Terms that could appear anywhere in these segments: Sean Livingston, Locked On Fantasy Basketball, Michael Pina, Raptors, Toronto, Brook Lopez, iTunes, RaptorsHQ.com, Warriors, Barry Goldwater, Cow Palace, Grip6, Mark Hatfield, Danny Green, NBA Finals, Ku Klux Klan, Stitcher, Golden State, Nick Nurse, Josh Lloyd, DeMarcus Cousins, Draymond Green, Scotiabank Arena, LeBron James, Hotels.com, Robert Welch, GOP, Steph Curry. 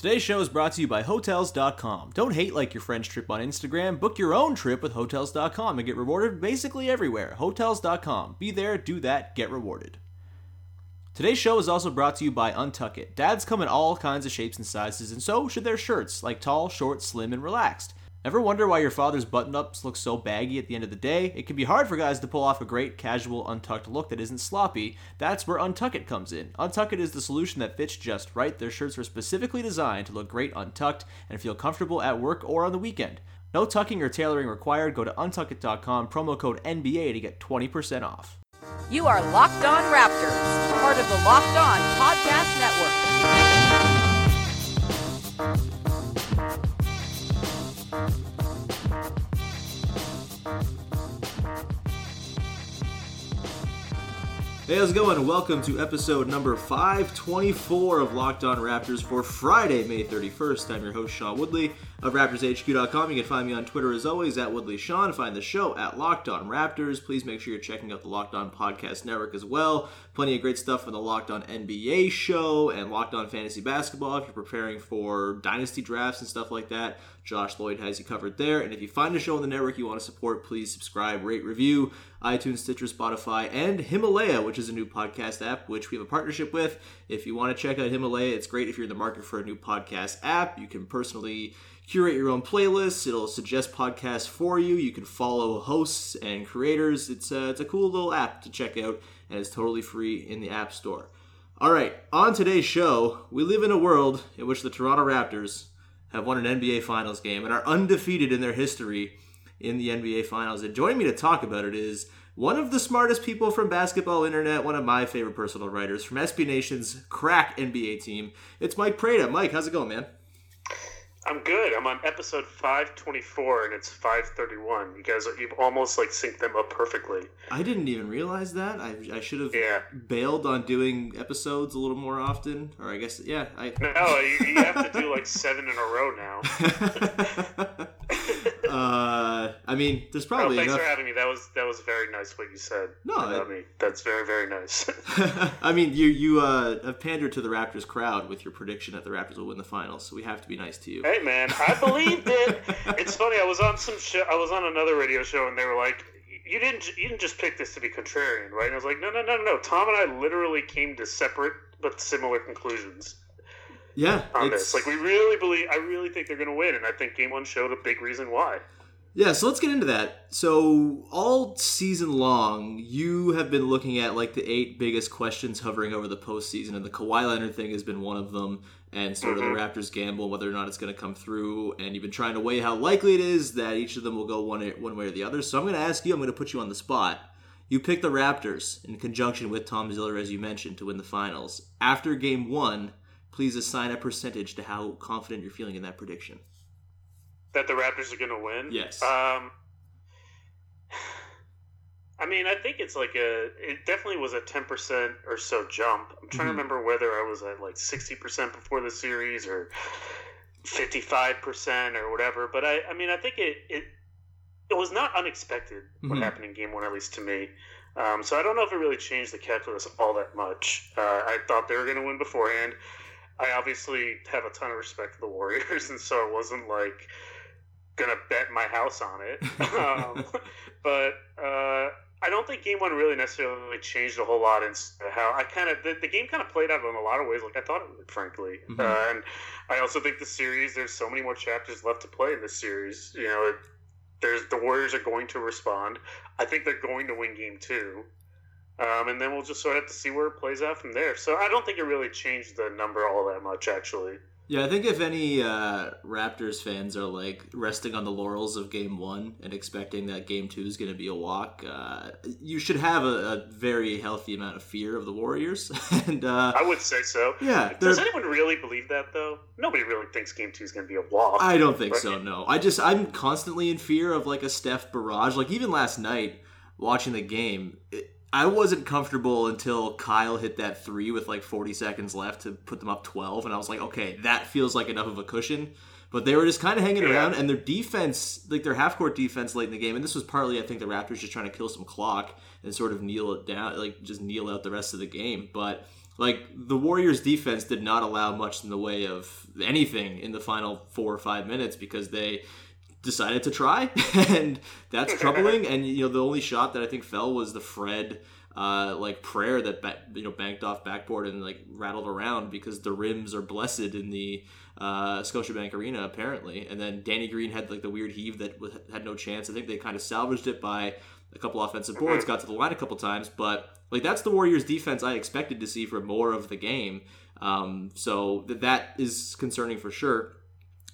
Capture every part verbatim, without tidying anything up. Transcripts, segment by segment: Today's show is brought to you by Hotels dot com. Don't hate like your friend's trip on Instagram. Book your own trip with Hotels dot com and get rewarded basically everywhere. Hotels dot com. Be there, do that, get rewarded. Today's show is also brought to you by Untuck It. Dads come in all kinds of shapes and sizes, and so should their shirts, like tall, short, slim, and relaxed. Ever wonder why your father's button-ups look so baggy at the end of the day? It can be hard for guys to pull off a great, casual, untucked look that isn't sloppy. That's where Untuck It comes in. Untuck It is the solution that fits just right. Their shirts were specifically designed to look great untucked and feel comfortable at work or on the weekend. No tucking or tailoring required. Go to Untuck It dot com, promo code N B A to get twenty percent off. You are Locked On Raptors, part of the Locked On Podcast Network. Hey, how's it going? Welcome to episode number five twenty-four of Locked On Raptors for Friday, May thirty-first. I'm your host, Sean Woodley of Raptors H Q dot com. You can find me on Twitter as always, at WoodleySean. Find the show at Locked On Raptors. Please make sure you're checking out the Locked On Podcast Network as well. Plenty of great stuff from the Locked On N B A show and Locked On Fantasy Basketball if you're preparing for dynasty drafts and stuff like that. Josh Lloyd has you covered there. And if you find a show on the network you want to support, please subscribe, rate, review, iTunes, Stitcher, Spotify, and Himalaya, which is a new podcast app, which we have a partnership with. If you want to check out Himalaya, it's great if you're in the market for a new podcast app. You can personally curate your own playlists. It'll suggest podcasts for you. You can follow hosts and creators. It's a, it's a cool little app to check out, and it's totally free in the App Store. All right, on today's show, we live in a world in which the Toronto Raptors have won an N B A Finals game and are undefeated in their history in the N B A Finals. And joining me to talk about it is one of the smartest people from basketball internet, one of my favorite personal writers from S B Nation's crack N B A team. It's Mike Prada. Mike, how's it going, man? I'm good. I'm on episode five twenty-four, and it's five thirty-one. You guys, are, you've almost like synced them up perfectly. I didn't even realize that. I, I should have yeah. bailed on doing episodes a little more often, or I guess yeah. I... No, you, you have to do like seven in a row now. Uh, I mean, there's probably oh, thanks enough... for having me. That was that was very nice what you said. No, about I... me. That's very very nice. I mean, you you uh, have pandered to the Raptors crowd with your prediction that the Raptors will win the finals, so we have to be nice to you. Hey man, I believed it. It's funny. I was on some show. I was on another radio show, and they were like, "You didn't you didn't just pick this to be contrarian, right?" And I was like, "No no no no." Tom and I literally came to separate but similar conclusions. Yeah, on this. Like we really believe, I really think they're going to win, and I think Game One showed a big reason why. Yeah, so let's get into that. So all season long, you have been looking at like the eight biggest questions hovering over the postseason, and the Kawhi Leonard thing has been one of them, and sort mm-hmm. of the Raptors gamble whether or not it's going to come through, and you've been trying to weigh how likely it is that each of them will go one one way or the other. So I'm going to ask you, I'm going to put you on the spot. You picked the Raptors in conjunction with Tom Ziller, as you mentioned, to win the finals. After Game One, please assign a percentage to how confident you're feeling in that prediction. That the Raptors are going to win? Yes. Um, I mean, I think it's like a – it definitely was a ten percent or so jump. I'm trying mm-hmm. to remember whether I was at like sixty percent before the series or fifty-five percent or whatever. But, I, I mean, I think it, it it was not unexpected what mm-hmm. happened in Game one, at least to me. Um, so I don't know if it really changed the calculus all that much. Uh, I thought they were going to win beforehand. I obviously have a ton of respect for the Warriors, and so I wasn't, like, going to bet my house on it. um, but uh, I don't think Game one really necessarily changed a whole lot in how I kind of – the, the game kind of played out in a lot of ways like I thought it would, frankly. Mm-hmm. Uh, and I also think the series – there's so many more chapters left to play in this series. You know, it, there's the Warriors are going to respond. I think they're going to win Game two. Um, and then we'll just sort of have to see where it plays out from there. So I don't think it really changed the number all that much, actually. Yeah, I think if any uh, Raptors fans are like resting on the laurels of Game One and expecting that Game Two is going to be a walk, uh, you should have a, a very healthy amount of fear of the Warriors. and uh, I would say so. Yeah. Does anyone really believe that though? Nobody really thinks Game Two is going to be a walk. I don't think right? so. No, I just I'm constantly in fear of like a Steph barrage. Like even last night watching the game. It, I wasn't comfortable until Kyle hit that three with like forty seconds left to put them up twelve, and I was like, okay, that feels like enough of a cushion. But they were just kind of hanging yeah. around, and their defense, like their half-court defense late in the game, and this was partly, I think, the Raptors just trying to kill some clock and sort of kneel it down, like just kneel out the rest of the game. But like the Warriors' defense did not allow much in the way of anything in the final four or five minutes because they decided to try, and that's troubling. And you know, the only shot that I think fell was the Fred uh like prayer that ba- you know banked off backboard and like rattled around because the rims are blessed in the uh Scotiabank Arena apparently. And then Danny Green had like the weird heave that was, had no chance. I think they kind of salvaged it by a couple offensive boards, got to the line a couple times, but like that's the Warriors defense I expected to see for more of the game. Um so th- that is concerning for sure.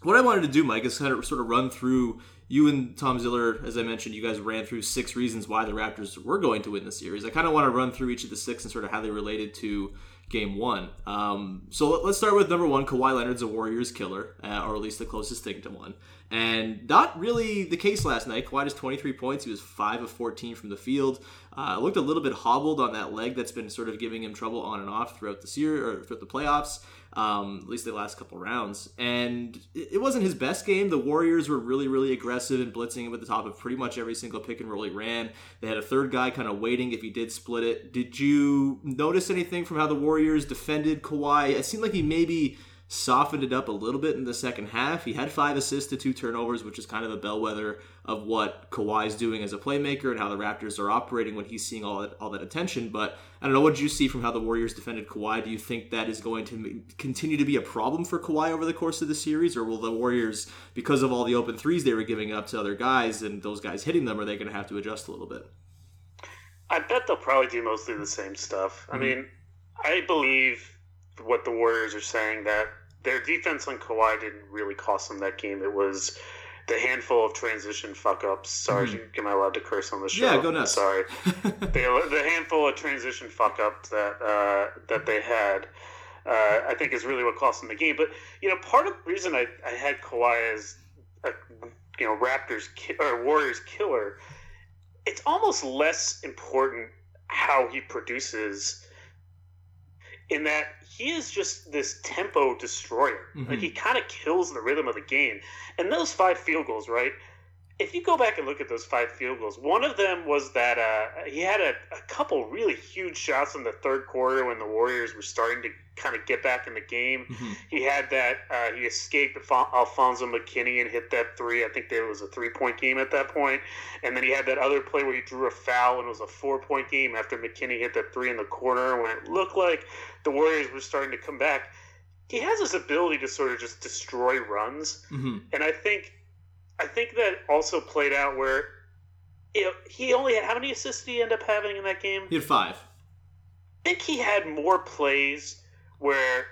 What I wanted to do, Mike, is kind of sort of run through, you and Tom Ziller, as I mentioned, you guys ran through six reasons why the Raptors were going to win the series. I kind of want to run through each of the six and sort of how they related to game one. Um, so let's start with number one, Kawhi Leonard's a Warriors killer, uh, or at least the closest thing to one. And not really the case last night. Kawhi has twenty-three points. He was five of fourteen from the field. Uh, looked a little bit hobbled on that leg that's been sort of giving him trouble on and off throughout the series, or throughout the playoffs. Um, at least the last couple rounds. And it wasn't his best game. The Warriors were really, really aggressive and blitzing him at the top of pretty much every single pick and roll he ran. They had a third guy kind of waiting if he did split it. Did you notice anything from how the Warriors defended Kawhi? It seemed like he maybe softened it up a little bit in the second half. He had five assists to two turnovers, which is kind of a bellwether of what Kawhi's doing as a playmaker and how the Raptors are operating when he's seeing all that, all that attention. But I don't know, what did you see from how the Warriors defended Kawhi? Do you think that is going to continue to be a problem for Kawhi over the course of the series? Or will the Warriors, because of all the open threes they were giving up to other guys and those guys hitting them, are they going to have to adjust a little bit? I bet they'll probably do mostly the same stuff. Mm-hmm. I mean, I believe what the Warriors are saying, that their defense on Kawhi didn't really cost them that game. It was the handful of transition fuck-ups. Sorry, mm. am I allowed to curse on the show? Yeah, go nuts. Sorry. the, the handful of transition fuck-ups that uh, that they had, uh, I think is really what cost them the game. But, you know, part of the reason I, I had Kawhi as a, you know, Raptors ki- or Warriors killer, it's almost less important how he produces, in that he is just this tempo destroyer. Mm-hmm. Like, he kind of kills the rhythm of the game. And those five field goals, right? If you go back and look at those five field goals, one of them was that uh, he had a, a couple really huge shots in the third quarter when the Warriors were starting to kind of get back in the game. Mm-hmm. He had that, uh, he escaped Alfonso McKinney and hit that three. I think there was a three-point game at that point. And then he had that other play where he drew a foul and it was a four-point game after McKinney hit that three in the corner when it looked like the Warriors were starting to come back. He has this ability to sort of just destroy runs. Mm-hmm. And I think... I think that also played out where it, he only had, how many assists did he end up having in that game? He had five. I think he had more plays where,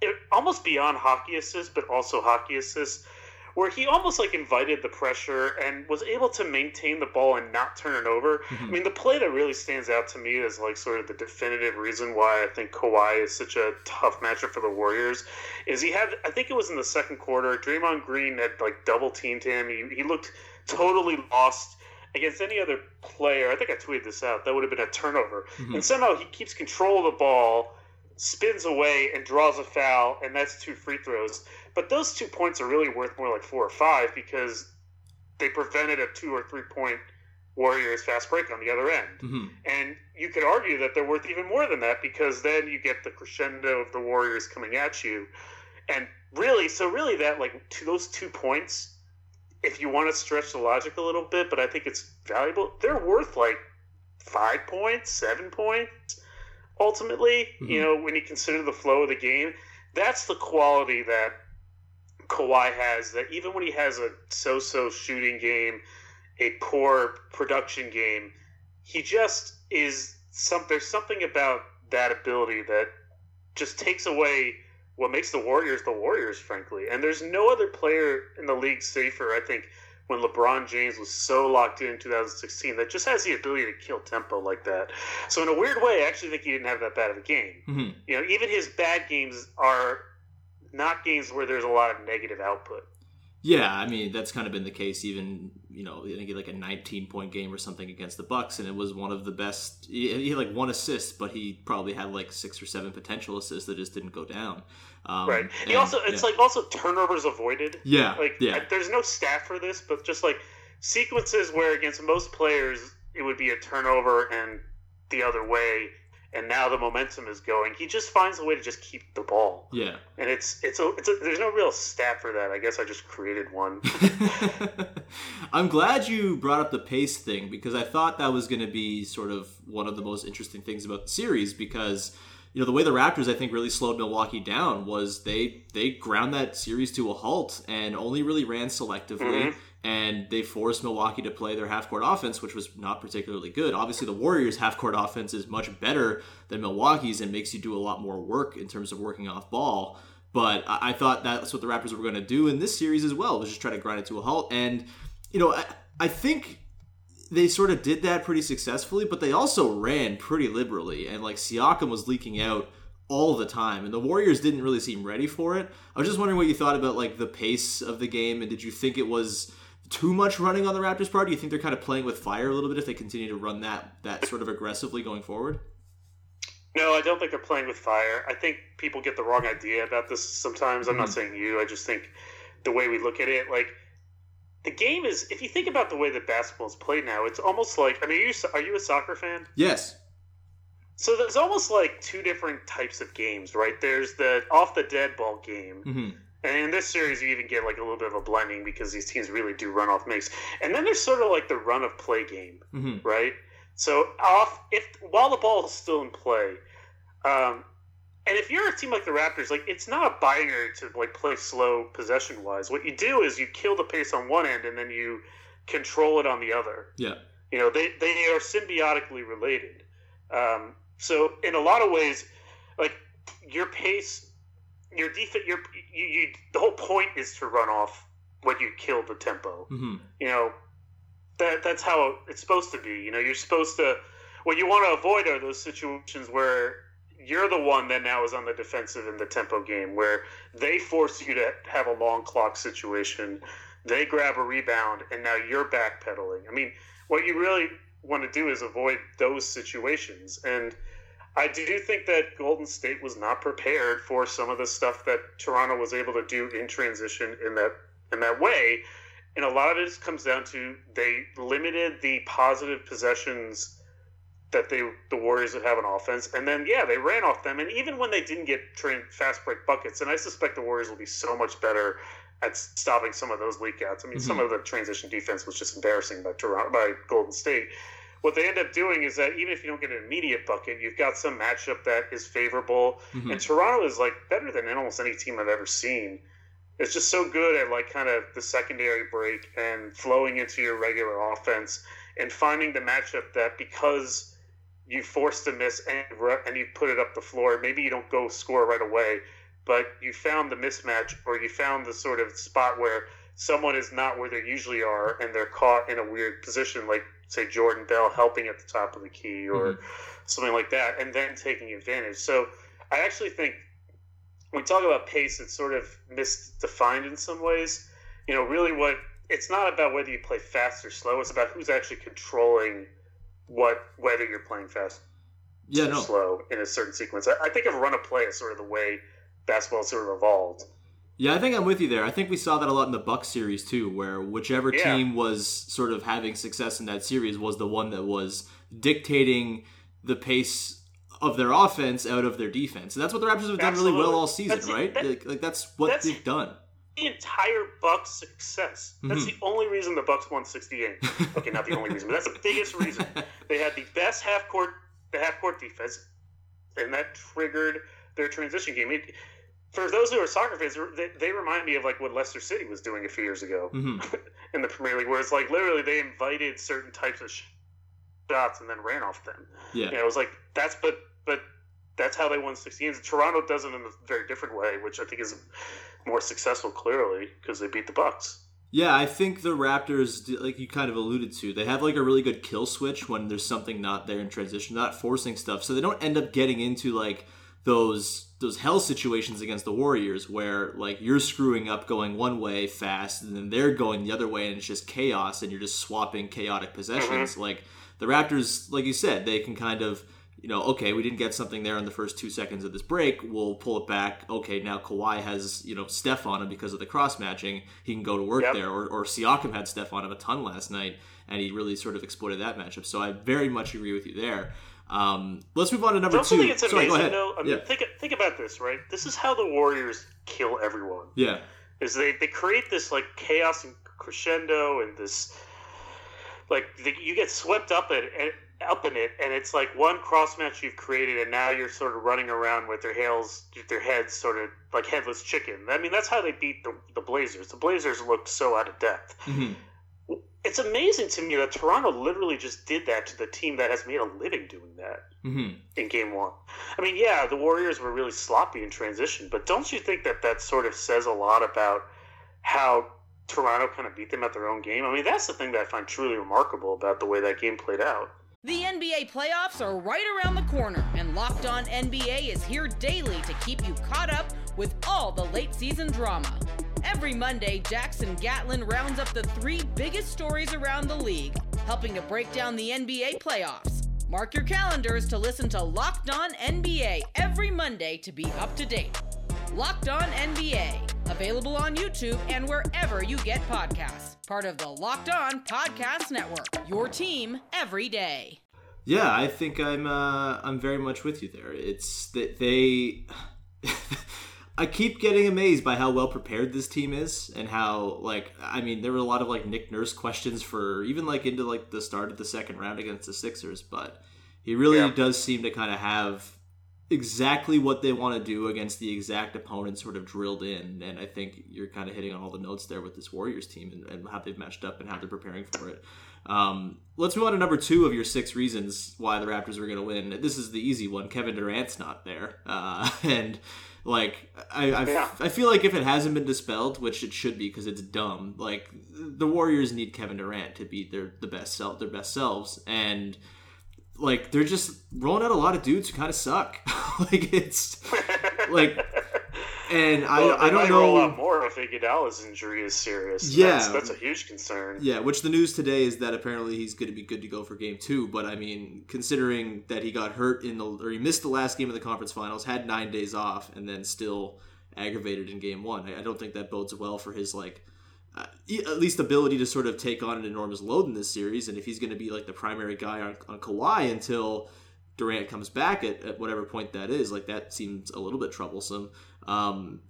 it, almost beyond hockey assists, but also hockey assists, where he almost like invited the pressure and was able to maintain the ball and not turn it over. Mm-hmm. I mean, the play that really stands out to me as like sort of the definitive reason why I think Kawhi is such a tough matchup for the Warriors is he had, I think it was in the second quarter, Draymond Green had like double teamed him. He, he looked totally lost. Against any other player, I think I tweeted this out, that would have been a turnover. Mm-hmm. And somehow he keeps control of the ball, spins away and draws a foul, and that's two free throws. But those two points are really worth more like four or five because they prevented a two or three point Warriors fast break on the other end. Mm-hmm. And you could argue that they're worth even more than that because then you get the crescendo of the Warriors coming at you. And really, so really that like to those two points, if you want to stretch the logic a little bit, but I think it's valuable, they're worth like five points, seven points. Ultimately, mm-hmm. you know, when you consider the flow of the game, that's the quality that Kawhi has, that even when he has a so-so shooting game, a poor production game, he just is some, there's something about that ability that just takes away what makes the Warriors the Warriors, frankly. And there's no other player in the league safer, I think, when LeBron James was so locked in in two thousand sixteen, that just has the ability to kill tempo like that. So in a weird way, I actually think he didn't have that bad of a game. Mm-hmm. You know, even his bad games are not games where there's a lot of negative output. Yeah, I mean, that's kind of been the case. Even, you know, I think he had like a nineteen-point game or something against the Bucks, and it was one of the best. He had like one assist, but he probably had like six or seven potential assists that just didn't go down. Um, right. He and, also, it's yeah. like also turnovers avoided. Yeah. Like, yeah. I, there's no stat for this, but just like sequences where against most players it would be a turnover and the other way. And now the momentum is going. He just finds a way to just keep the ball. Yeah, and it's it's a, it's a there's no real stat for that. I guess I just created one. I'm glad you brought up the pace thing, because I thought that was going to be sort of one of the most interesting things about the series, because you know the way the Raptors I think really slowed Milwaukee down was they they ground that series to a halt and only really ran selectively. Mm-hmm. And they forced Milwaukee to play their half-court offense, which was not particularly good. Obviously, the Warriors' half-court offense is much better than Milwaukee's and makes you do a lot more work in terms of working off ball. But I, I thought that's what the Raptors were going to do in this series as well, was just try to grind it to a halt. And, you know, I, I think they sort of did that pretty successfully, but they also ran pretty liberally. And, like, Siakam was leaking out all the time, and the Warriors didn't really seem ready for it. I was just wondering what you thought about, like, the pace of the game, and did you think it was too much running on the Raptors' part? Do you think they're kind of playing with fire a little bit if they continue to run that that sort of aggressively going forward? No, I don't think they're playing with fire. I think people get the wrong idea about this sometimes. I'm mm-hmm. not saying you. I just think the way we look at it, like, the game is, if you think about the way that basketball is played now, it's almost like, I mean, are you, are you a soccer fan? Yes. So there's almost like two different types of games, right? There's the off-the-dead ball game, mm-hmm. and in this series, you even get like a little bit of a blending because these teams really do run off mix. And then there's sort of like the run of play game, mm-hmm. right? So off if while the ball is still in play, um, and if you're a team like the Raptors, like it's not a binary to like play slow possession wise. What you do is you kill the pace on one end and then you control it on the other. Yeah, you know they they are symbiotically related. Um, so in a lot of ways, like your pace. Your defense, your you, you, the whole point is to run off when you kill the tempo. Mm-hmm. You know that that's how it's supposed to be. You know, you're supposed to. What you want to avoid are those situations where you're the one that now is on the defensive in the tempo game, where they force you to have a long clock situation. They grab a rebound, and now you're backpedaling. I mean, what you really want to do is avoid those situations. And I do think that Golden State was not prepared for some of the stuff that Toronto was able to do in transition in that in that way. And a lot of it comes down to they limited the positive possessions that they the Warriors would have on offense. And then, yeah, they ran off them. And even when they didn't get fast break buckets, and I suspect the Warriors will be so much better at stopping some of those leakouts. I mean, mm-hmm. some of the transition defense was just embarrassing by Toronto, by Golden State. What they end up doing is that even if you don't get an immediate bucket, you've got some matchup that is favorable. Mm-hmm. And Toronto is like better than almost any team I've ever seen. It's just so good at like kind of the secondary break and flowing into your regular offense and finding the matchup that because you forced a miss and, re- and you put it up the floor, maybe you don't go score right away, but you found the mismatch or you found the sort of spot where someone is not where they usually are and they're caught in a weird position, like say Jordan Bell helping at the top of the key or mm-hmm. something like that, and then taking advantage. So I actually think when we talk about pace, it's sort of misdefined in some ways. You know, really what it's not about whether you play fast or slow. It's about who's actually controlling what, whether you're playing fast yeah, or no. slow in a certain sequence. I, I think of run of play as sort of the way basketball sort of evolved. Yeah, I think I'm with you there. I think we saw that a lot in the Bucks series too, where whichever yeah. team was sort of having success in that series was the one that was dictating the pace of their offense out of their defense. And that's what the Raptors have done Absolutely. really well all season, that's, right? That, like, like that's what that's they've done. The entire Bucks success. That's mm-hmm. the only reason the Bucks won sixty-eight. Okay, not the only reason, but that's the biggest reason. They had the best half court, the half court defense, and that triggered their transition game. It, For those who are soccer fans, they, they remind me of like what Leicester City was doing a few years ago mm-hmm. in the Premier League, where it's like literally they invited certain types of shots and then ran off them. Yeah, you know, it was like that's but but that's how they won six games. Toronto does it in a very different way, which I think is more successful, clearly, because they beat the Bucks. Yeah, I think the Raptors, like you kind of alluded to, they have like a really good kill switch when there's something not there in transition, not forcing stuff. So they don't end up getting into like those those hell situations against the Warriors where like you're screwing up going one way fast and then they're going the other way and it's just chaos and you're just swapping chaotic possessions. Mm-hmm. Like the Raptors, like you said, they can kind of, you know, okay, we didn't get something there in the first two seconds of this break. We'll pull it back. Okay, now Kawhi has, you know, Steph on him because of the cross-matching. He can go to work yep. there. Or, or Siakam had Steph on him a ton last night, and he really sort of exploited that matchup. So I very much agree with you there. Um, let's move on to number two. Think it's amazing, Sorry, go ahead. though. I mean, yeah. think, think about this, right? This is how the Warriors kill everyone. Yeah. Is they, they create this, like, chaos and crescendo and this, like, the, you get swept up in it. Up in it, and it's like one cross match you've created, and now you're sort of running around with their heels, their heads sort of like headless chicken. I mean, that's how they beat the, the Blazers. The Blazers looked so out of depth. Mm-hmm. It's amazing to me that Toronto literally just did that to the team that has made a living doing that mm-hmm. in game one. I mean, yeah, the Warriors were really sloppy in transition, but don't you think that that sort of says a lot about how Toronto kind of beat them at their own game? I mean, that's the thing that I find truly remarkable about the way that game played out. The N B A playoffs are right around the corner, and Locked On N B A is here daily to keep you caught up with all the late-season drama. Every Monday, Jackson Gatlin rounds up the three biggest stories around the league, helping to break down the N B A playoffs. Mark your calendars to listen to Locked On N B A every Monday to be up to date. Locked On N B A, available on YouTube and wherever you get podcasts. Part of the Locked On Podcast Network, your team every day. Yeah, I think I'm uh, I'm very much with you there. It's that they... I keep getting amazed by how well prepared this team is and how, like, I mean, there were a lot of, like, Nick Nurse questions for even, like, into, like, the start of the second round against the Sixers, but he really yeah. does seem to kind of have exactly what they want to do against the exact opponent sort of drilled in, and I think you're kind of hitting on all the notes there with this Warriors team and, and how they've matched up and how they're preparing for it. Um, let's move on to number two of your six reasons why the Raptors were going to win. This is the easy one. Kevin Durant's not there, uh, and like I, I, yeah. I feel like if it hasn't been dispelled, which it should be because it's dumb, like the Warriors need Kevin Durant to be their the best self, their best selves, and like they're just rolling out a lot of dudes who kind of suck. like it's like, and well, I I don't know roll out more if Iguodala's injury is serious. Yeah, that's, that's a huge concern. Yeah, which the news today is that apparently he's going to be good to go for game two. But I mean, considering that he got hurt in the or he missed the last game of the conference finals, had nine days off, and then still aggravated in game one, I, I don't think that bodes well for his like. Uh, at least ability to sort of take on an enormous load in this series, and if he's going to be like the primary guy on, on Kawhi until Durant comes back at, at whatever point that is, like that seems a little bit troublesome. Um,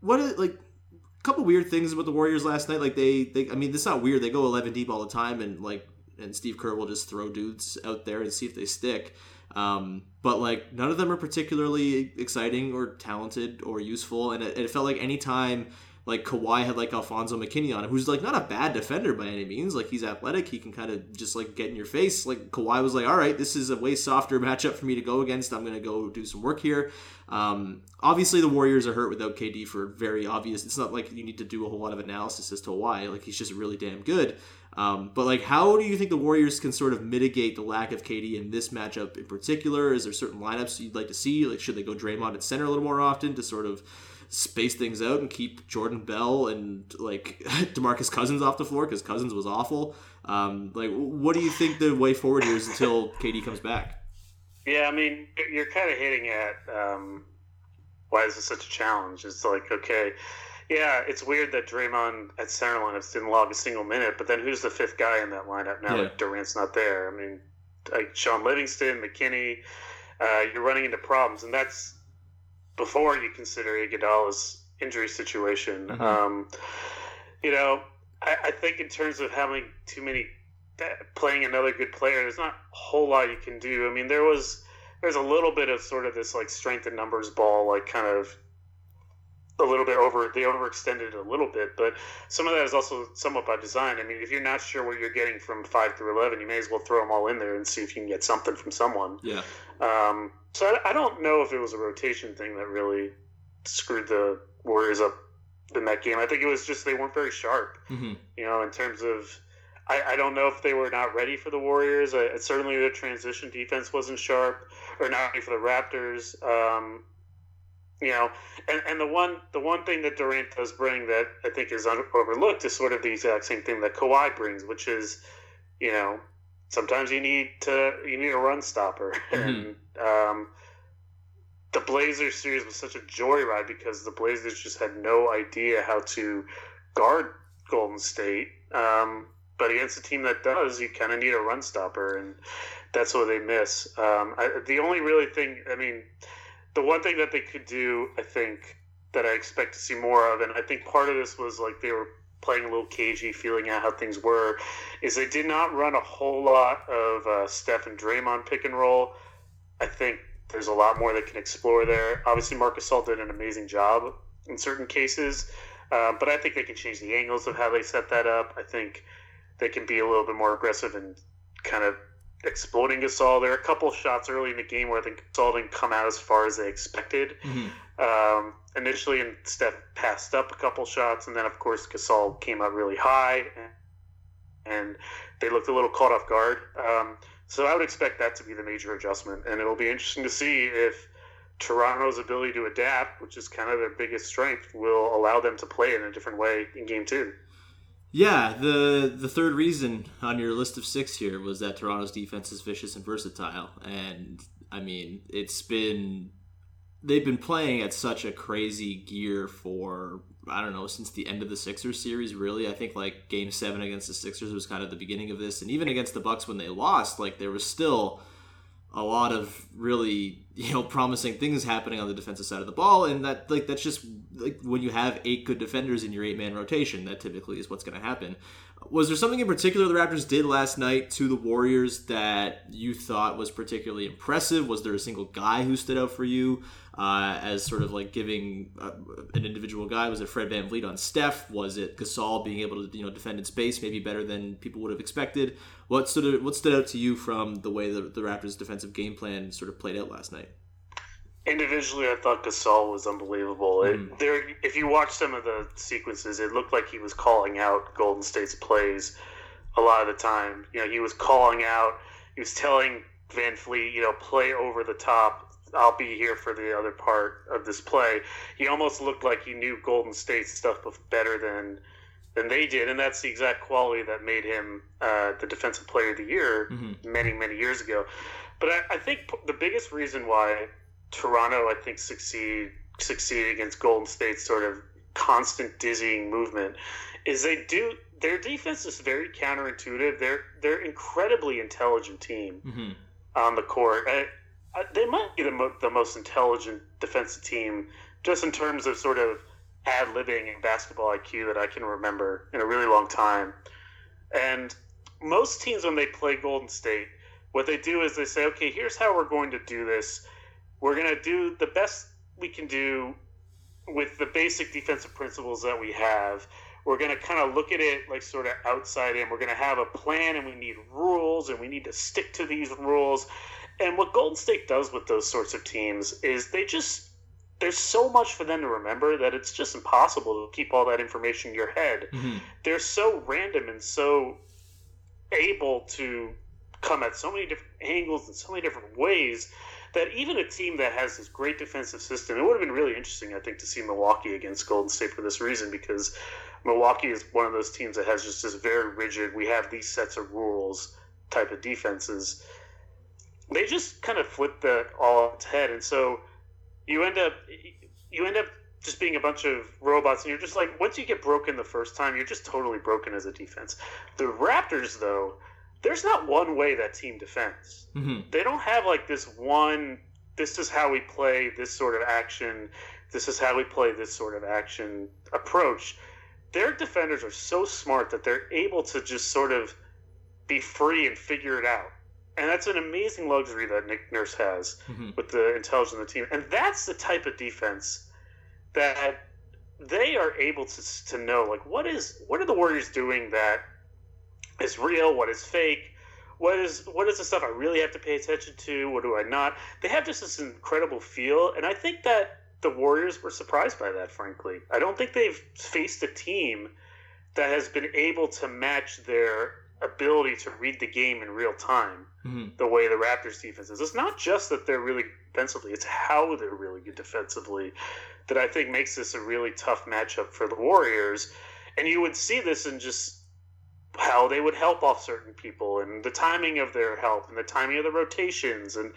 what is like a couple weird things about the Warriors last night? Like they, they, I mean, it's not weird. They go eleven deep all the time, and like, and Steve Kerr will just throw dudes out there and see if they stick. Um, but like none of them are particularly exciting or talented or useful, and it, it felt like any time. Like Kawhi had like Alfonso McKinney on him, who's like not a bad defender by any means. Like he's athletic, he can kind of just like get in your face. Like Kawhi was like, all right, this is a way softer matchup for me to go against. I'm gonna go do some work here. Um, obviously, the Warriors are hurt without K D for very obvious. It's not like you need to do a whole lot of analysis as to why. Like he's just really damn good. Um, but like, how do you think the Warriors can sort of mitigate the lack of K D in this matchup in particular? Is there certain lineups you'd like to see? Like should they go Draymond at center a little more often to sort of space things out and keep Jordan Bell and like DeMarcus Cousins off the floor because Cousins was awful. Um, like, what do you think the way forward here is until K D comes back? Yeah, I mean, you're kind of hitting at um, why is this such a challenge? It's like, okay, yeah, it's weird that Draymond at center lineups didn't log a single minute, but then who's the fifth guy in that lineup now yeah. that Durant's not there? I mean, like Sean Livingston, McKinney, uh, you're running into problems, and that's before you consider Iguodala's injury situation. Mm-hmm. Um, you know, I, I think in terms of having too many playing another good player, there's not a whole lot you can do. I mean, there was there's a little bit of sort of this like strength in numbers ball, like kind of a little bit over, they overextended a little bit, but some of that is also somewhat by design. I mean, if you're not sure what you're getting from five through eleven, you may as well throw them all in there and see if you can get something from someone. Yeah. Um, so I, I don't know if it was a rotation thing that really screwed the Warriors up in that game. I think it was just they weren't very sharp, mm-hmm. you know, in terms of I, I don't know if they were not ready for the Warriors. I, certainly their transition defense wasn't sharp, or not ready for the Raptors. Um, you know, and, and the one the one thing that Durant does bring that I think is under, overlooked is sort of the exact same thing that Kawhi brings, which is, you know, sometimes you need to you need a run stopper. Mm-hmm. And um, the Blazers series was such a joyride because the Blazers just had no idea how to guard Golden State. Um, but against a team that does, you kind of need a run stopper, and that's what they miss. Um, I, the only really thing, I mean, the one thing that they could do, I think, that I expect to see more of, and I think part of this was like they were playing a little cagey, feeling out how things were, is they did not run a whole lot of uh, Steph and Draymond pick and roll. I think there's a lot more they can explore there. Obviously, Marc Gasol did an amazing job in certain cases, uh, but I think they can change the angles of how they set that up. I think they can be a little bit more aggressive and kind of exploding Gasol. There are a couple shots early in the game where I think Gasol didn't come out as far as they expected. Mm-hmm. Um, initially, and Steph passed up a couple shots, and then, of course, Gasol came out really high, and, and they looked a little caught off guard. Um, So I would expect that to be the major adjustment, and it'll be interesting to see if Toronto's ability to adapt, which is kind of their biggest strength, will allow them to play in a different way in Game two. Yeah, the the third reason on your list of six here was that Toronto's defense is vicious and versatile, and I mean, it's been they've been playing at such a crazy gear for, I don't know, since the end of the Sixers series, really. I think, like, Game seven against the Sixers was kind of the beginning of this. And even against the Bucks when they lost, like, there was still a lot of really, you know, promising things happening on the defensive side of the ball. And that, like, that's just, like, when you have eight good defenders in your eight-man rotation, that typically is what's going to happen. Was there something in particular the Raptors did last night to the Warriors that you thought was particularly impressive? Was there a single guy who stood out for you uh, as sort of like giving uh, an individual guy? Was it Fred VanVleet on Steph? Was it Gasol being able to, you know, defend in space maybe better than people would have expected? What stood out, what stood out to you from the way the, the Raptors' defensive game plan sort of played out last night? Individually, I thought Gasol was unbelievable. It, there, if you watch some of the sequences, it looked like he was calling out Golden State's plays a lot of the time. You know, he was calling out, he was telling VanVleet, you know, play over the top. I'll be here for the other part of this play. He almost looked like he knew Golden State's stuff better than than they did, and that's the exact quality that made him uh, the Defensive Player of the Year mm-hmm. many, many years ago. But I, I think the biggest reason why Toronto, I think, succeed succeed against Golden State's sort of constant dizzying movement is they do their defense is very counterintuitive. They're they're incredibly intelligent team mm-hmm. on the court. I, I, they might be the, mo- the most intelligent defensive team just in terms of sort of ad-libbing and basketball I Q that I can remember in a really long time. And most teams, when they play Golden State, what they do is they say, okay, here's how we're going to do this. We're going to do the best we can do with the basic defensive principles that we have. We're going to kind of look at it like sort of outside in. We're going to have a plan, and we need rules, and we need to stick to these rules. And what Golden State does with those sorts of teams is they just – there's so much for them to remember that it's just impossible to keep all that information in your head. Mm-hmm. They're so random and so able to come at so many different angles and so many different ways – that even a team that has this great defensive system, it would have been really interesting, I think, to see Milwaukee against Golden State for this reason, because Milwaukee is one of those teams that has just this very rigid, we have these sets of rules type of defenses. They just kind of flip that all on its head, and so you end up you end up just being a bunch of robots, and you're just like, once you get broken the first time, you're just totally broken as a defense. The Raptors, though, there's not one way that team defends. Mm-hmm. They don't have like this one, this is how we play this sort of action, this is how we play this sort of action approach. Their defenders are so smart that they're able to just sort of be free and figure it out. And that's an amazing luxury that Nick Nurse has mm-hmm. with the intelligence of the team. And that's the type of defense that they are able to to know, like, what is what are the Warriors doing that is real, what is fake, what is what is the stuff I really have to pay attention to, what do I not? They have just this incredible feel, and I think that the Warriors were surprised by that, frankly. I don't think they've faced a team that has been able to match their ability to read the game in real time mm-hmm. the way the Raptors defense is. It's not just that they're really good defensively, it's how they're really good defensively that I think makes this a really tough matchup for the Warriors. And you would see this in just how they would help off certain people and the timing of their help and the timing of the rotations and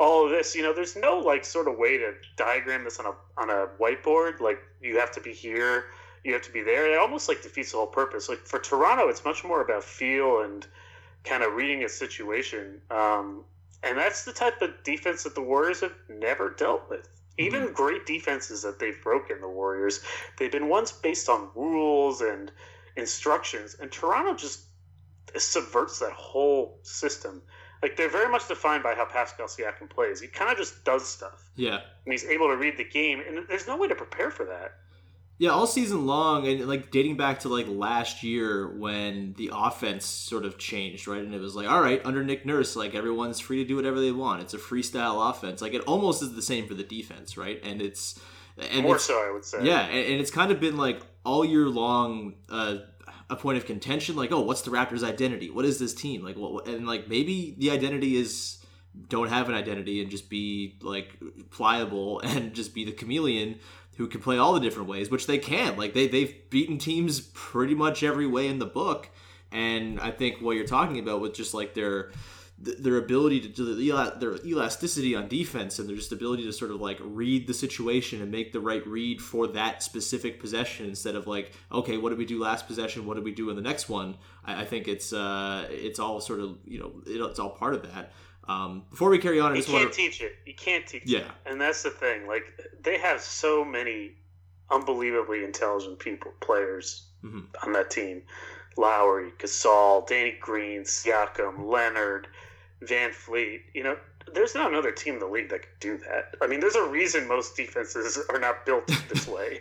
all of this. You know, there's no like sort of way to diagram this on a on a whiteboard, like you have to be here, you have to be there. It almost like defeats the whole purpose. Like for Toronto, it's much more about feel and kind of reading a situation. Um, and that's the type of defense that the Warriors have never dealt with. Even mm-hmm. great defenses that they've broken, the Warriors, they've been ones based on rules and instructions. And Toronto just subverts that whole system. Like, they're very much defined by how Pascal Siakam plays. He kind of just does stuff. Yeah. And he's able to read the game. And there's no way to prepare for that. Yeah, all season long, and like dating back to like last year when the offense sort of changed, right? And it was like, all right, under Nick Nurse, like everyone's free to do whatever they want. It's a freestyle offense. Like it almost is the same for the defense, right? And it's and more it's, so, I would say. Yeah, and, and it's kind of been like all year long uh, a point of contention. Like, oh, what's the Raptors' identity? What is this team? Like, what? And like maybe the identity is don't have an identity and just be like pliable and just be the chameleon who can play all the different ways, which they can. Like they, they've beaten teams pretty much every way in the book. And I think what you're talking about with just like their their ability to do the, their elasticity on defense and their just ability to sort of like read the situation and make the right read for that specific possession instead of like, okay, what did we do last possession? What did we do in the next one? I, I think it's uh, it's all sort of, you know, it, it's all part of that. Um, before we carry on, I just you can't want to... teach it. You can't teach yeah. it. And that's the thing. Like they have so many unbelievably intelligent people, players mm-hmm. on that team: Lowry, Gasol, Danny Green, Siakam, Leonard, VanVleet. You know, there's not another team in the league that could do that. I mean, there's a reason most defenses are not built this way.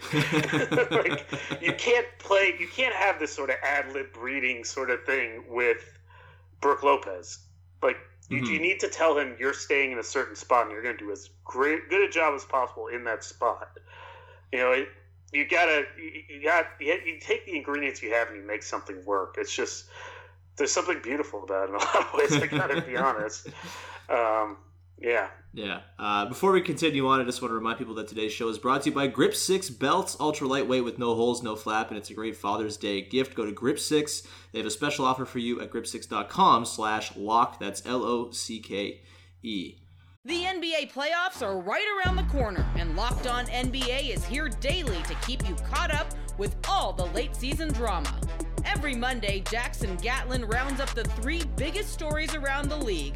Like you can't play. You can't have this sort of ad lib reading sort of thing with Brook Lopez. Like. You, mm-hmm. you need to tell him you're staying in a certain spot and you're going to do as great good a job as possible in that spot. You know, it, you gotta you, you got you take the ingredients you have and you make something work. It's just there's something beautiful about it in a lot of ways. I gotta be honest. Um, yeah. Yeah. Uh, before we continue on, I just want to remind people that today's show is brought to you by Grip six belts, ultra lightweight with no holes, no flap, and it's a great Father's Day gift. Go to Grip six. They have a special offer for you at grip six dot com slash lock. That's L O C K E. The N B A playoffs are right around the corner, and Locked On N B A is here daily to keep you caught up with all the late season drama. Every Monday, Jackson Gatlin rounds up the three biggest stories around the league,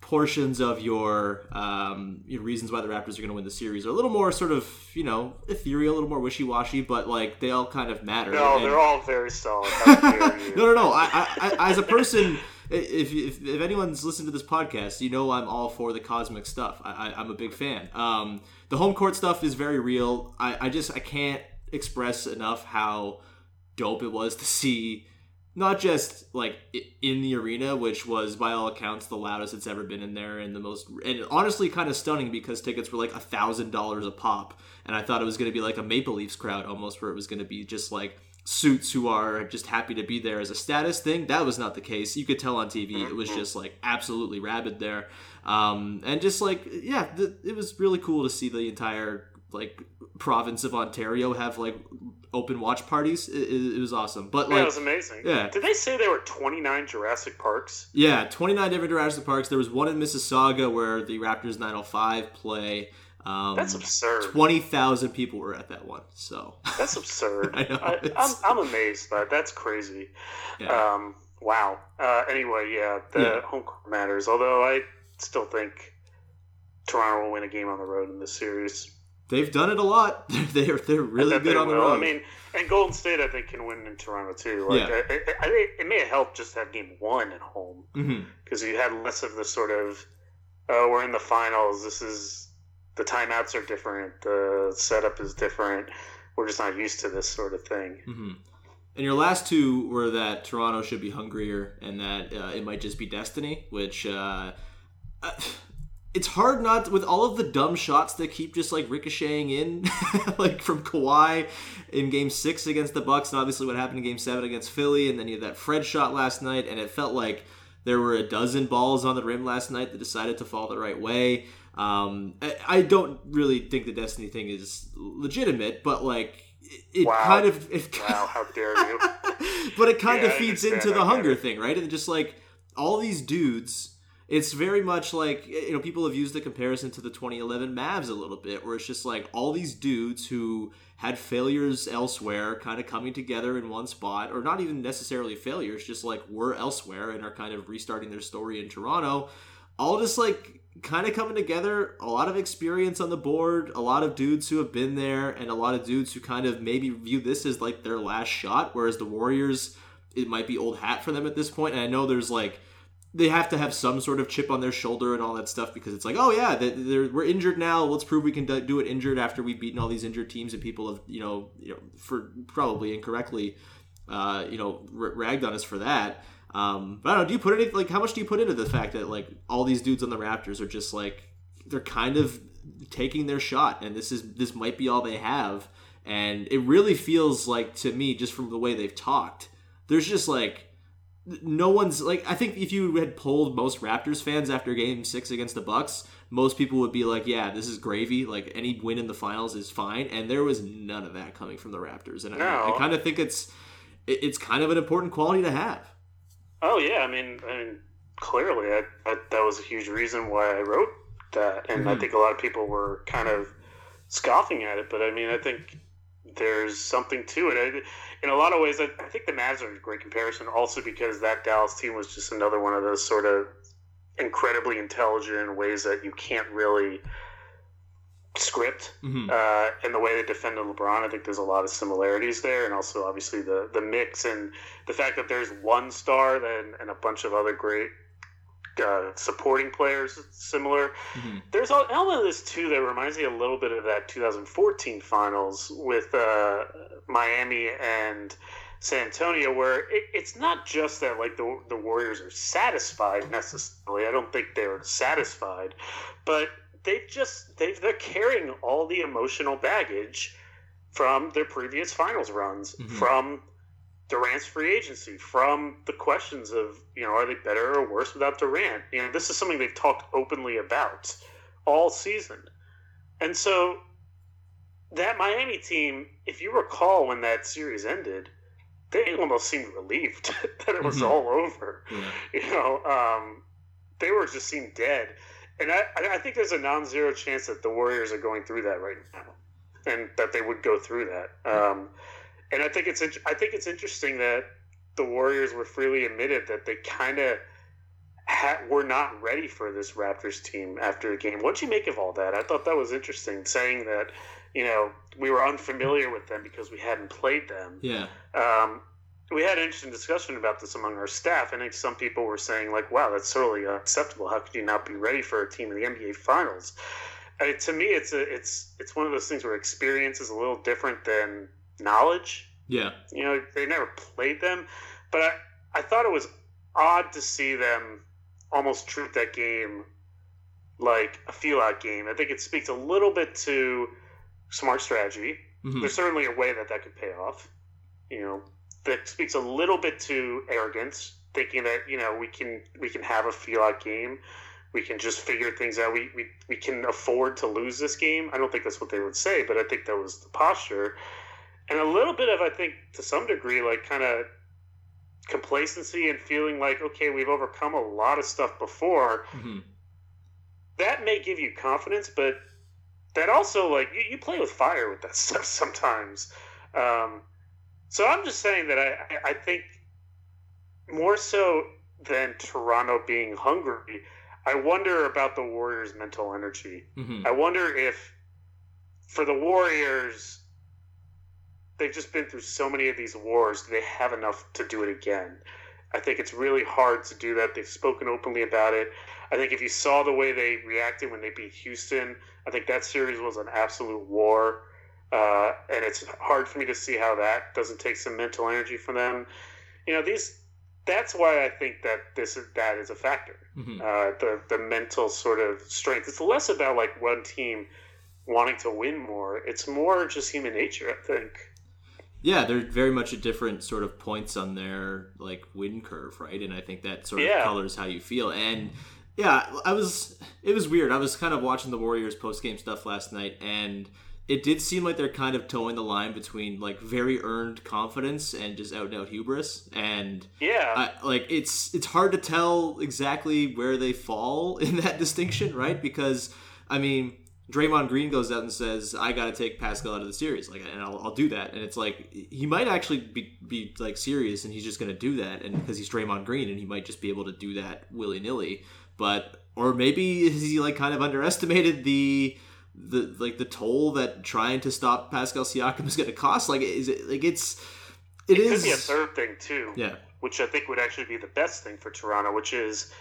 portions of your, um, your reasons why the Raptors are going to win the series are a little more sort of, you know, ethereal, a little more wishy-washy, but like they all kind of matter. No, and... they're all very solid. no, no, no. I, I, I, as a person, if, if if anyone's listened to this podcast, you know I'm all for the cosmic stuff. I, I, I'm a big fan. Um, the home court stuff is very real. I, I just I can't express enough how dope it was to see. Not just like in the arena, which was by all accounts the loudest it's ever been in there, and the most, and honestly kind of stunning because tickets were like a thousand dollars a pop, and I thought it was going to be like a Maple Leafs crowd almost, where it was going to be just like suits who are just happy to be there as a status thing. That was not the case. You could tell on T V it was just like absolutely rabid there, um, and just like yeah, the, it was really cool to see the entire like province of Ontario have like open watch parties. It, it was awesome. But yeah, like it was amazing. Yeah, did they say there were twenty-nine Jurassic Parks? Yeah, twenty-nine different Jurassic Parks. There was one in Mississauga where the Raptors nine oh five play. Um, that's absurd. twenty thousand people were at that one. So that's absurd. I know, I, I'm, I'm amazed by it. That's crazy. Yeah. Um, wow. Uh, anyway, yeah, the yeah. home court matters. Although I still think Toronto will win a game on the road in this series. They've done it a lot. They're they're really good on the road. I mean, and Golden State, I think, can win in Toronto too. Like, yeah. I, I, I think it may have helped just to have game one at home because mm-hmm. you had less of the sort of, oh, we're in the finals. This is the timeouts are different. The setup is different. We're just not used to this sort of thing. Mm-hmm. And your last two were that Toronto should be hungrier and that uh, it might just be destiny, which. Uh, uh, It's hard not to, with all of the dumb shots that keep just like ricocheting in, like from Kawhi in Game Six against the Bucks, and obviously what happened in Game Seven against Philly, and then you had that Fred shot last night, and it felt like there were a dozen balls on the rim last night that decided to fall the right way. Um, I, I don't really think the destiny thing is legitimate, but like it, it wow. kind of it wow, kind of, how dare you? But it kind yeah, of feeds into the hunger thing, right? And just like all these dudes. It's very much like, you know, people have used the comparison to the twenty eleven Mavs a little bit, where it's just like all these dudes who had failures elsewhere kind of coming together in one spot, or not even necessarily failures, just like were elsewhere and are kind of restarting their story in Toronto, all just like kind of coming together, a lot of experience on the board, a lot of dudes who have been there, and a lot of dudes who kind of maybe view this as like their last shot, whereas the Warriors, it might be old hat for them at this point, and I know there's like, they have to have some sort of chip on their shoulder and all that stuff because it's like, oh yeah, they're, they're, we're injured now. Let's prove we can do it injured after we've beaten all these injured teams and people have, you know, you know, for probably incorrectly, uh, you know, r- ragged on us for that. Um, but I don't know. Do you put any like how much do you put into the fact that like all these dudes on the Raptors are just like they're kind of taking their shot and this is this might be all they have, and it really feels like to me just from the way they've talked, there's just like. No one's like, I think if you had polled most Raptors fans after game six against the Bucks, most people would be like, yeah, this is gravy. Like any win in the finals is fine. And there was none of that coming from the Raptors. And no. I, I kind of think it's, it's kind of an important quality to have. Oh yeah. I mean, I mean clearly I, I, that was a huge reason why I wrote that. And mm-hmm. I think a lot of people were kind of scoffing at it, but I mean, I think there's something to it. In a lot of ways, I think the Mavs are a great comparison also because that Dallas team was just another one of those sort of incredibly intelligent in ways that you can't really script. Mm-hmm. Uh, and the way they defended LeBron, I think there's a lot of similarities there. And also, obviously, the, the mix and the fact that there's one star and, and a bunch of other great uh, supporting players similar. Mm-hmm. There's an element of this, too, that reminds me a little bit of that two thousand fourteen finals with uh, Miami and San Antonio, where it, it's not just that like the the Warriors are satisfied necessarily. I don't think they were satisfied, but they've just they've they're carrying all the emotional baggage from their previous finals runs, mm-hmm. from Durant's free agency, from the questions of, you know, are they better or worse without Durant? You know, this is something they've talked openly about all season, and so. That Miami team, if you recall when that series ended, they almost seemed relieved that it was mm-hmm. all over. Yeah. You know, um, they were just seemed dead. And I, I think there's a non-zero chance that the Warriors are going through that right now and that they would go through that. Yeah. Um, and I think it's I think it's interesting that the Warriors were freely admitted that they kind of ha- were not ready for this Raptors team after the game. What'd you make of all that? I thought that was interesting, saying that you know, we were unfamiliar with them because we hadn't played them. Yeah. Um, we had an interesting discussion about this among our staff. I think some people were saying, like, wow, that's totally unacceptable. How could you not be ready for a team in the N B A Finals? I mean, to me, it's a, it's it's one of those things where experience is a little different than knowledge. Yeah. You know, they never played them. But I, I thought it was odd to see them almost treat that game like a feel-out game. I think it speaks a little bit to smart strategy. Mm-hmm. There's certainly a way that that could pay off. You know, that speaks a little bit to arrogance, thinking that, you know, we can we can have a feel-out game. We can just figure things out. We, we, we can afford to lose this game. I don't think that's what they would say, but I think that was the posture. And a little bit of, I think, to some degree, like kind of complacency and feeling like, okay, we've overcome a lot of stuff before. Mm-hmm. That may give you confidence, but that also, like, you, you play with fire with that stuff sometimes. Um, so I'm just saying that I, I think more so than Toronto being hungry, I wonder about the Warriors' mental energy. Mm-hmm. I wonder if, for the Warriors, they've just been through so many of these wars, do they have enough to do it again? I think it's really hard to do that. They've spoken openly about it. I think if you saw the way they reacted when they beat Houston, I think that series was an absolute war. Uh, and it's hard for me to see how that doesn't take some mental energy from them. You know, these. That's why I think that this is, that is a factor. Mm-hmm. Uh, the the mental sort of strength. It's less about like one team wanting to win more. It's more just human nature, I think. Yeah, they're very much at different sort of points on their like win curve, right? And I think that sort of yeah. colors how you feel. And yeah, I was it was weird. I was kind of watching the Warriors post-game stuff last night, and it did seem like they're kind of towing the line between like very earned confidence and just out and out hubris. And yeah, I, like it's it's hard to tell exactly where they fall in that distinction, right? Because I mean, Draymond Green goes out and says, "I got to take Pascal out of the series," like, and I'll, I'll do that. And it's like he might actually be, be like serious, and he's just going to do that, and because he's Draymond Green, and he might just be able to do that willy nilly. But or maybe he like kind of underestimated the. the like the toll that trying to stop Pascal Siakam is going to cost. Like is it like it's it, it is could be a third thing too, yeah, which I think would actually be the best thing for Toronto, which is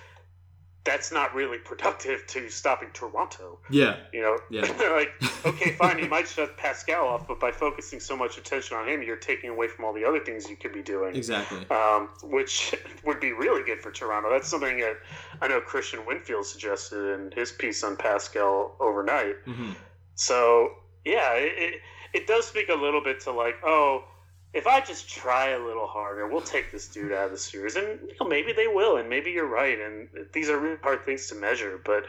that's not really productive to stopping Toronto. Yeah, you know, yeah. Like okay, fine, you might shut Pascal off, but by focusing so much attention on him, you're taking away from all the other things you could be doing. Exactly, um, which would be really good for Toronto. That's something that I know Christian Winfield suggested in his piece on Pascal overnight. Mm-hmm. So yeah, it, it it does speak a little bit to like, oh, if I just try a little harder, we'll take this dude out of the series. And you know, maybe they will, and maybe you're right. And these are really hard things to measure, but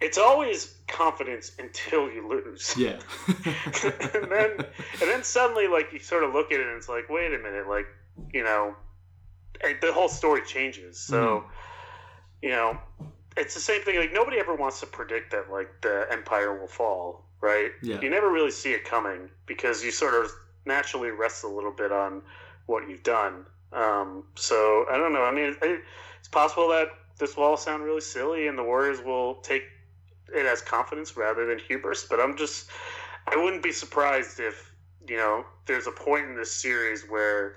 it's always confidence until you lose. Yeah. and then and then suddenly, like, you sort of look at it and it's like, wait a minute, like, you know, the whole story changes. So, mm-hmm. you know, it's the same thing. Like, nobody ever wants to predict that, like, the empire will fall, right? Yeah. You never really see it coming because you sort of naturally rests a little bit on what you've done. Um, so I don't know. I mean, it, it's possible that this will all sound really silly and the Warriors will take it as confidence rather than hubris, but I'm just, I wouldn't be surprised if, you know, there's a point in this series where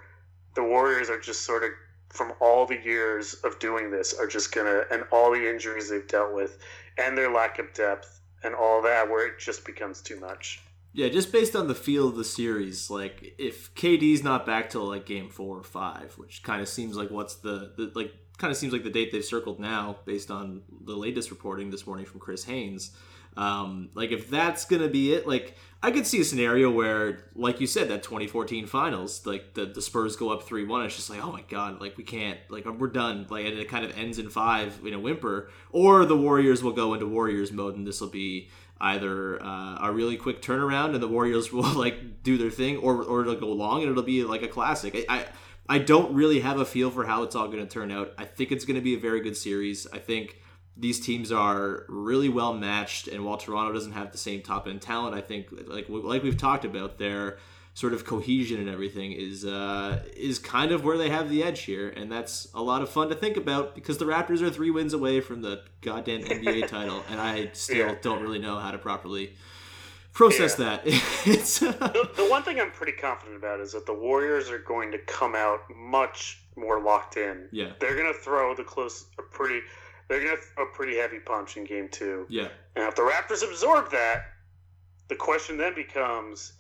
the Warriors are just sort of, from all the years of doing this, are just going to, and all the injuries they've dealt with and their lack of depth and all that, where it just becomes too much. Yeah, just based on the feel of the series, like if K D's not back till like game four or five, which kind of seems like what's the, the like kind of seems like the date they've circled now, based on the latest reporting this morning from Chris Haynes. Um, like if that's gonna be it, like I could see a scenario where, like you said, that twenty fourteen Finals, like the, the Spurs go up three one. It's just like, oh my god, like we can't, like we're done. Like and it kind of ends in five in a whimper, or the Warriors will go into Warriors mode, and this will be either uh, a really quick turnaround and the Warriors will like do their thing, or or it'll go long and it'll be like a classic. I I, I don't really have a feel for how it's all going to turn out. I think it's going to be a very good series. I think these teams are really well matched, and while Toronto doesn't have the same top end talent, I think like like we've talked about, their sort of cohesion and everything is uh, is kind of where they have the edge here, and that's a lot of fun to think about because the Raptors are three wins away from the goddamn N B A title, and I still yeah. don't really know how to properly process yeah. that. it's, uh... the, the one thing I'm pretty confident about is that the Warriors are going to come out much more locked in. Yeah, they're going to throw the close a pretty they're going to throw a pretty heavy punch in game two. Yeah, and if the Raptors absorb that, the question then becomes,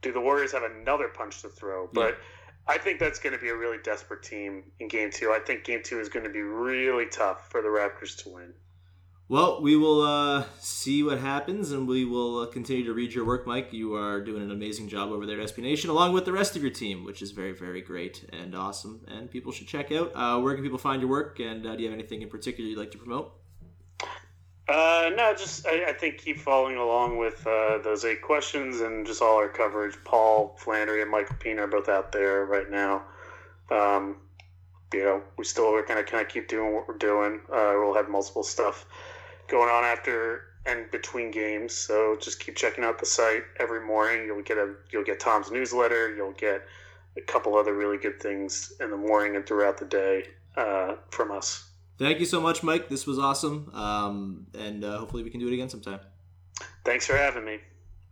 do the Warriors have another punch to throw? But yeah. I think that's going to be a really desperate team in Game two. I think Game two is going to be really tough for the Raptors to win. Well, we will uh, see what happens, and we will uh, continue to read your work, Mike. You are doing an amazing job over there at S B Nation, along with the rest of your team, which is very, very great and awesome, and people should check out. Uh, where can people find your work, and uh, do you have anything in particular you'd like to promote? Uh, no, just I, I think keep following along with uh, those eight questions and just all our coverage. Paul Flannery and Michael Pina are both out there right now. Um, you know, we still are going to kind of keep doing what we're doing. Uh, we'll have multiple stuff going on after and between games, so just keep checking out the site every morning. You'll get a you'll get Tom's newsletter. You'll get a couple other really good things in the morning and throughout the day uh, from us. Thank you so much, Mike. This was awesome. Um, and uh, hopefully we can do it again sometime. Thanks for having me.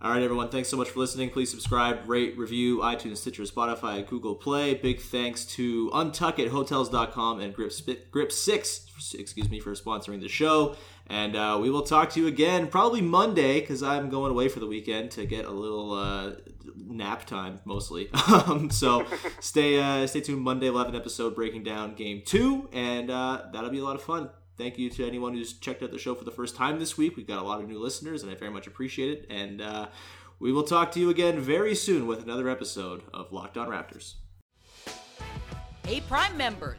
All right, everyone. Thanks so much for listening. Please subscribe, rate, review, iTunes, Stitcher, Spotify, Google Play. Big thanks to UntuckIt, Hotels dot com, and Grip six, excuse me, for sponsoring the show. And uh, we will talk to you again probably Monday, because I'm going away for the weekend to get a little uh, nap time mostly. um, so stay uh, stay tuned. Monday we'll have an episode breaking down Game Two, and uh, that'll be a lot of fun. Thank you to anyone who's checked out the show for the first time this week. We've got a lot of new listeners, and I very much appreciate it. And uh, we will talk to you again very soon with another episode of Locked On Raptors. Hey, Prime members,